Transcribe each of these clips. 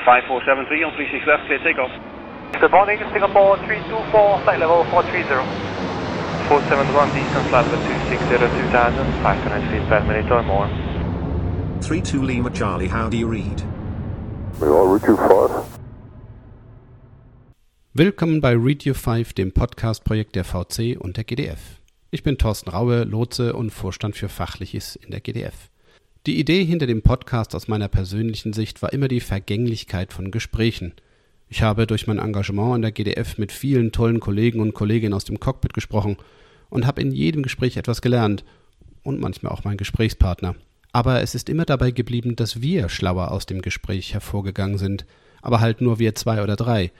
5473 on 36 left, clear takeoff. Good morning, Singapore 324, flight level 430. 471, distance level 260, 2000, 500 feet per minute or more. 32 Lima Charlie, how do you read? We are reaching 5. Willkommen bei Radio 5, dem Podcast-Projekt der VC und der GDF. Ich bin Thorsten Rauhe, Lotse und Vorstand für Fachliches in der GDF. Die Idee hinter dem Podcast aus meiner persönlichen Sicht war immer die Vergänglichkeit von Gesprächen. Ich habe durch mein Engagement an der GDF mit vielen tollen Kollegen und Kolleginnen aus dem Cockpit gesprochen und habe in jedem Gespräch etwas gelernt und manchmal auch mein Gesprächspartner. Aber es ist immer dabei geblieben, dass wir schlauer aus dem Gespräch hervorgegangen sind, aber halt nur wir zwei oder drei.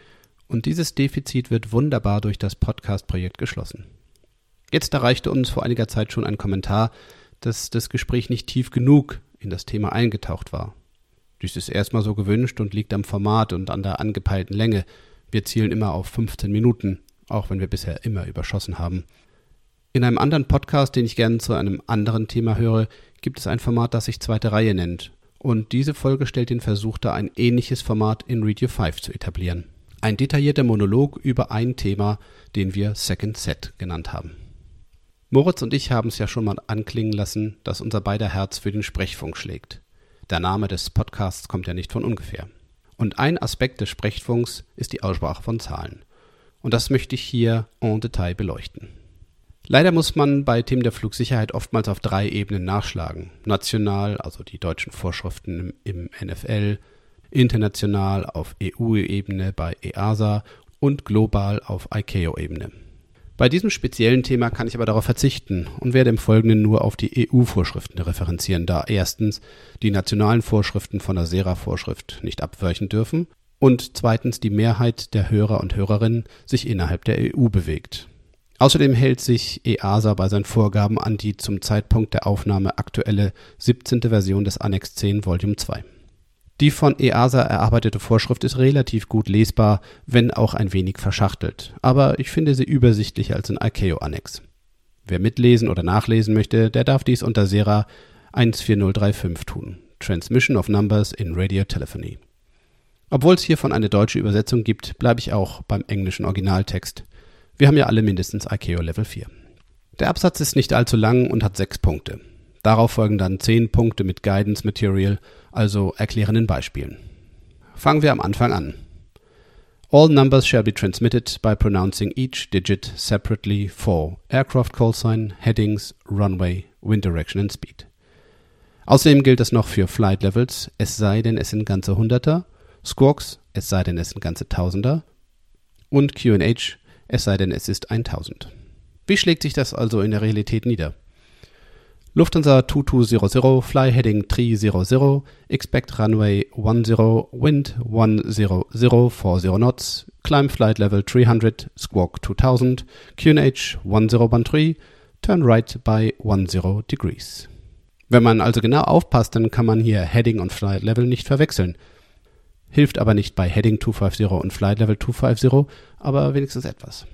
Und dieses Defizit wird wunderbar durch das Podcast-Projekt geschlossen. Jetzt erreichte uns vor einiger Zeit schon ein Kommentar, dass das Gespräch nicht tief genug in das Thema eingetaucht war. Dies ist erstmal so gewünscht und liegt am Format und an der angepeilten Länge. Wir zielen immer auf 15 Minuten, auch wenn wir bisher immer überschossen haben. In einem anderen Podcast, den ich gerne zu einem anderen Thema höre, gibt es ein Format, das sich zweite Reihe nennt. Und diese Folge stellt den Versuch dar, ein ähnliches Format in Radio 5 zu etablieren. Ein detaillierter Monolog über ein Thema, den wir Second Set genannt haben. Moritz und ich haben es ja schon mal anklingen lassen, dass unser beider Herz für den Sprechfunk schlägt. Der Name des Podcasts kommt ja nicht von ungefähr. Und ein Aspekt des Sprechfunks ist die Aussprache von Zahlen. Und das möchte ich hier en Detail beleuchten. Leider muss man bei Themen der Flugsicherheit oftmals auf drei Ebenen nachschlagen. National, also die deutschen Vorschriften im NFL, international auf EU-Ebene bei EASA und global auf ICAO-Ebene. Bei diesem speziellen Thema kann ich aber darauf verzichten und werde im Folgenden nur auf die EU-Vorschriften referenzieren, da erstens die nationalen Vorschriften von der SERA-Vorschrift nicht abweichen dürfen und zweitens die Mehrheit der Hörer und Hörerinnen sich innerhalb der EU bewegt. Außerdem hält sich EASA bei seinen Vorgaben an die zum Zeitpunkt der Aufnahme aktuelle 17. Version des Annex 10 Volume 2. Die von EASA erarbeitete Vorschrift ist relativ gut lesbar, wenn auch ein wenig verschachtelt, aber ich finde sie übersichtlicher als ein ICAO-Annex. Wer mitlesen oder nachlesen möchte, der darf dies unter SERA 14035 tun, Transmission of Numbers in Radio Telephony. Obwohl es hiervon eine deutsche Übersetzung gibt, bleibe ich auch beim englischen Originaltext. Wir haben ja alle mindestens ICAO Level 4. Der Absatz ist nicht allzu lang und hat 6 Punkte. Darauf folgen dann 10 Punkte mit Guidance Material, also erklärenden Beispielen. Fangen wir am Anfang an. All numbers shall be transmitted by pronouncing each digit separately for aircraft callsign, headings, runway, wind direction and speed. Außerdem gilt das noch für Flight Levels, es sei denn es sind ganze Hunderter, Squawks, es sei denn es sind ganze Tausender und QNH, es sei denn es ist 1000. Wie schlägt sich das also in der Realität nieder? Lufthansa 2200, Fly Heading 300, Expect Runway 10, Wind 100, 40 knots, Climb Flight Level 300, Squawk 2000, QNH 1013, Turn Right by 10 degrees. Wenn man also genau aufpasst, dann kann man hier Heading und Flight Level nicht verwechseln. Hilft aber nicht bei Heading 250 und Flight Level 250, aber wenigstens etwas.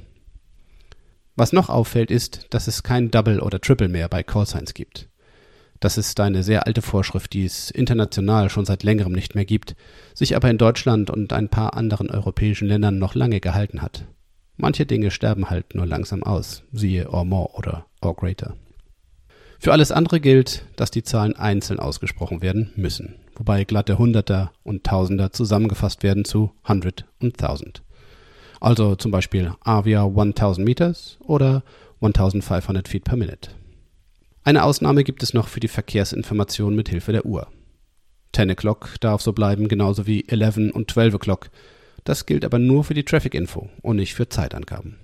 Was noch auffällt ist, dass es kein Double oder Triple mehr bei Callsigns gibt. Das ist eine sehr alte Vorschrift, die es international schon seit längerem nicht mehr gibt, sich aber in Deutschland und ein paar anderen europäischen Ländern noch lange gehalten hat. Manche Dinge sterben halt nur langsam aus, siehe or more oder or greater. Für alles andere gilt, dass die Zahlen einzeln ausgesprochen werden müssen, wobei glatte Hunderter und Tausender zusammengefasst werden zu 100 und 1000. Also zum Beispiel Avia 1000 Meters oder 1500 Feet per Minute. Eine Ausnahme gibt es noch für die Verkehrsinformation mit Hilfe der Uhr. 10 o'clock darf so bleiben, genauso wie 11 und 12 o'clock. Das gilt aber nur für die Traffic-Info und nicht für Zeitangaben.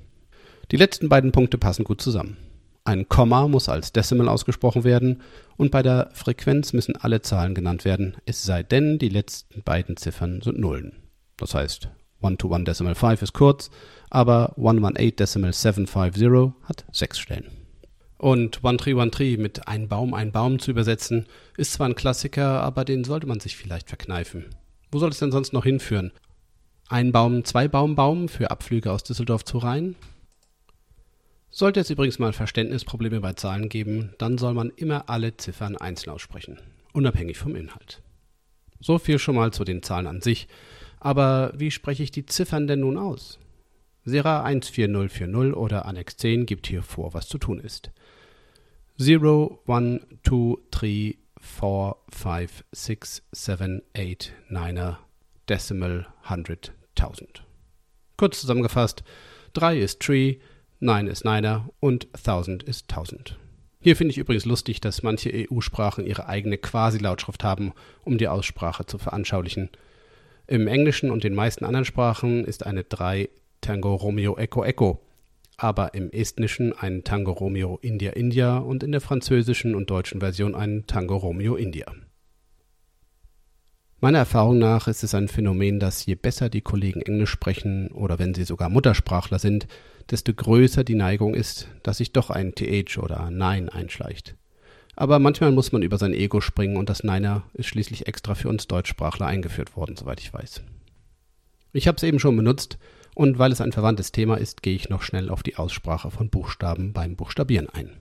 Die letzten beiden Punkte passen gut zusammen. Ein Komma muss als Decimal ausgesprochen werden und bei der Frequenz müssen alle Zahlen genannt werden, es sei denn, die letzten beiden Ziffern sind Nullen. Das heißt, 121.5 ist kurz, aber 118.750 hat 6 Stellen. Und 1313 mit ein Baum zu übersetzen, ist zwar ein Klassiker, aber den sollte man sich vielleicht verkneifen. Wo soll es denn sonst noch hinführen? Ein Baum, zwei Baum für Abflüge aus Düsseldorf zu Rhein? Sollte es übrigens mal Verständnisprobleme bei Zahlen geben, dann soll man immer alle Ziffern einzeln aussprechen, unabhängig vom Inhalt. So viel schon mal zu den Zahlen an sich. Aber wie spreche ich die Ziffern denn nun aus? SERA 14040 oder Annex 10 gibt hier vor, was zu tun ist. 0, 1, 2, 3, 4, 5, 6, 7, 8, 9, Decimal, 100, 1000. Kurz zusammengefasst, 3 ist 3, 9 ist 9 und 1000 ist 1000. Hier finde ich übrigens lustig, dass manche EU-Sprachen ihre eigene Quasi-Lautschrift haben, um die Aussprache zu veranschaulichen. Im Englischen und den meisten anderen Sprachen ist eine 3 Tango Romeo Echo Echo, aber im Estnischen ein Tango Romeo India India und in der französischen und deutschen Version ein Tango Romeo India. Meiner Erfahrung nach ist es ein Phänomen, dass je besser die Kollegen Englisch sprechen oder wenn sie sogar Muttersprachler sind, desto größer die Neigung ist, dass sich doch ein TH oder Nein einschleicht. Aber manchmal muss man über sein Ego springen und das Neiner ist schließlich extra für uns Deutschsprachler eingeführt worden, soweit ich weiß. Ich habe es eben schon benutzt und weil es ein verwandtes Thema ist, gehe ich noch schnell auf die Aussprache von Buchstaben beim Buchstabieren ein.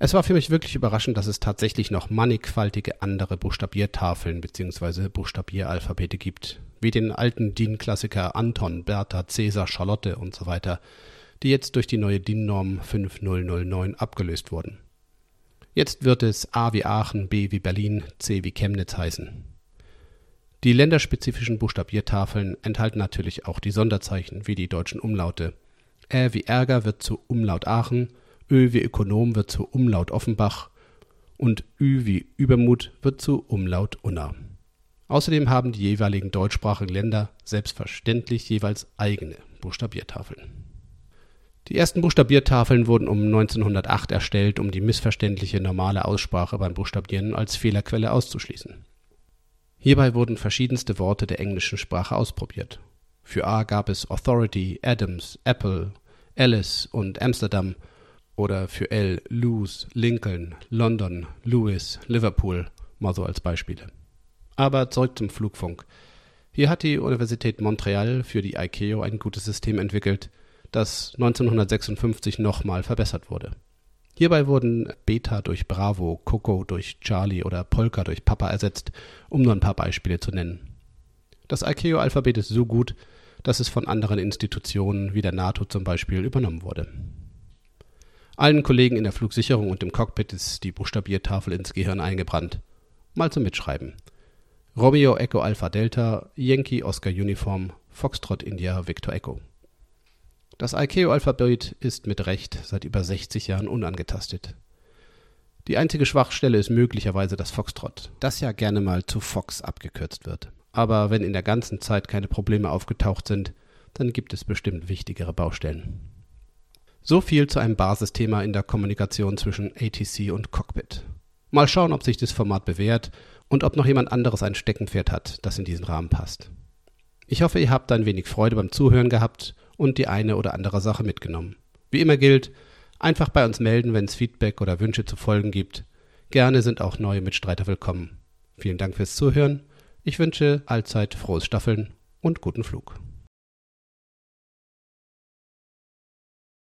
Es war für mich wirklich überraschend, dass es tatsächlich noch mannigfaltige andere Buchstabiertafeln bzw. Buchstabieralphabete gibt, wie den alten DIN-Klassiker Anton, Bertha, Cäsar, Charlotte und so weiter, die jetzt durch die neue DIN-Norm 5009 abgelöst wurden. Jetzt wird es A wie Aachen, B wie Berlin, C wie Chemnitz heißen. Die länderspezifischen Buchstabiertafeln enthalten natürlich auch die Sonderzeichen, wie die deutschen Umlaute. Ä wie Ärger wird zu Umlaut Aachen, Ö wie Ökonom wird zu Umlaut Offenbach und Ü wie Übermut wird zu Umlaut Unna. Außerdem haben die jeweiligen deutschsprachigen Länder selbstverständlich jeweils eigene Buchstabiertafeln. Die ersten Buchstabiertafeln wurden um 1908 erstellt, um die missverständliche normale Aussprache beim Buchstabieren als Fehlerquelle auszuschließen. Hierbei wurden verschiedenste Worte der englischen Sprache ausprobiert. Für A gab es Authority, Adams, Apple, Alice und Amsterdam. Oder für L, Lose, Lincoln, London, Lewis, Liverpool, mal so als Beispiele. Aber zurück zum Flugfunk. Hier hat die Universität Montreal für die ICAO ein gutes System entwickelt, das 1956 nochmal verbessert wurde. Hierbei wurden Beta durch Bravo, Coco durch Charlie oder Polka durch Papa ersetzt, um nur ein paar Beispiele zu nennen. Das ICAO-Alphabet ist so gut, dass es von anderen Institutionen wie der NATO zum Beispiel übernommen wurde. Allen Kollegen in der Flugsicherung und im Cockpit ist die Buchstabiertafel ins Gehirn eingebrannt. Mal zum Mitschreiben. Romeo Echo Alpha Delta, Yankee Oscar Uniform, Foxtrot India Victor Echo. Das ICAO-Alphabet ist mit Recht seit über 60 Jahren unangetastet. Die einzige Schwachstelle ist möglicherweise das Foxtrot, das ja gerne mal zu Fox abgekürzt wird. Aber wenn in der ganzen Zeit keine Probleme aufgetaucht sind, dann gibt es bestimmt wichtigere Baustellen. So viel zu einem Basisthema in der Kommunikation zwischen ATC und Cockpit. Mal schauen, ob sich das Format bewährt und ob noch jemand anderes ein Steckenpferd hat, das in diesen Rahmen passt. Ich hoffe, ihr habt ein wenig Freude beim Zuhören gehabt und die eine oder andere Sache mitgenommen. Wie immer gilt, einfach bei uns melden, wenn es Feedback oder Wünsche zu Folgen gibt. Gerne sind auch neue Mitstreiter willkommen. Vielen Dank fürs Zuhören. Ich wünsche allzeit frohes Staffeln und guten Flug.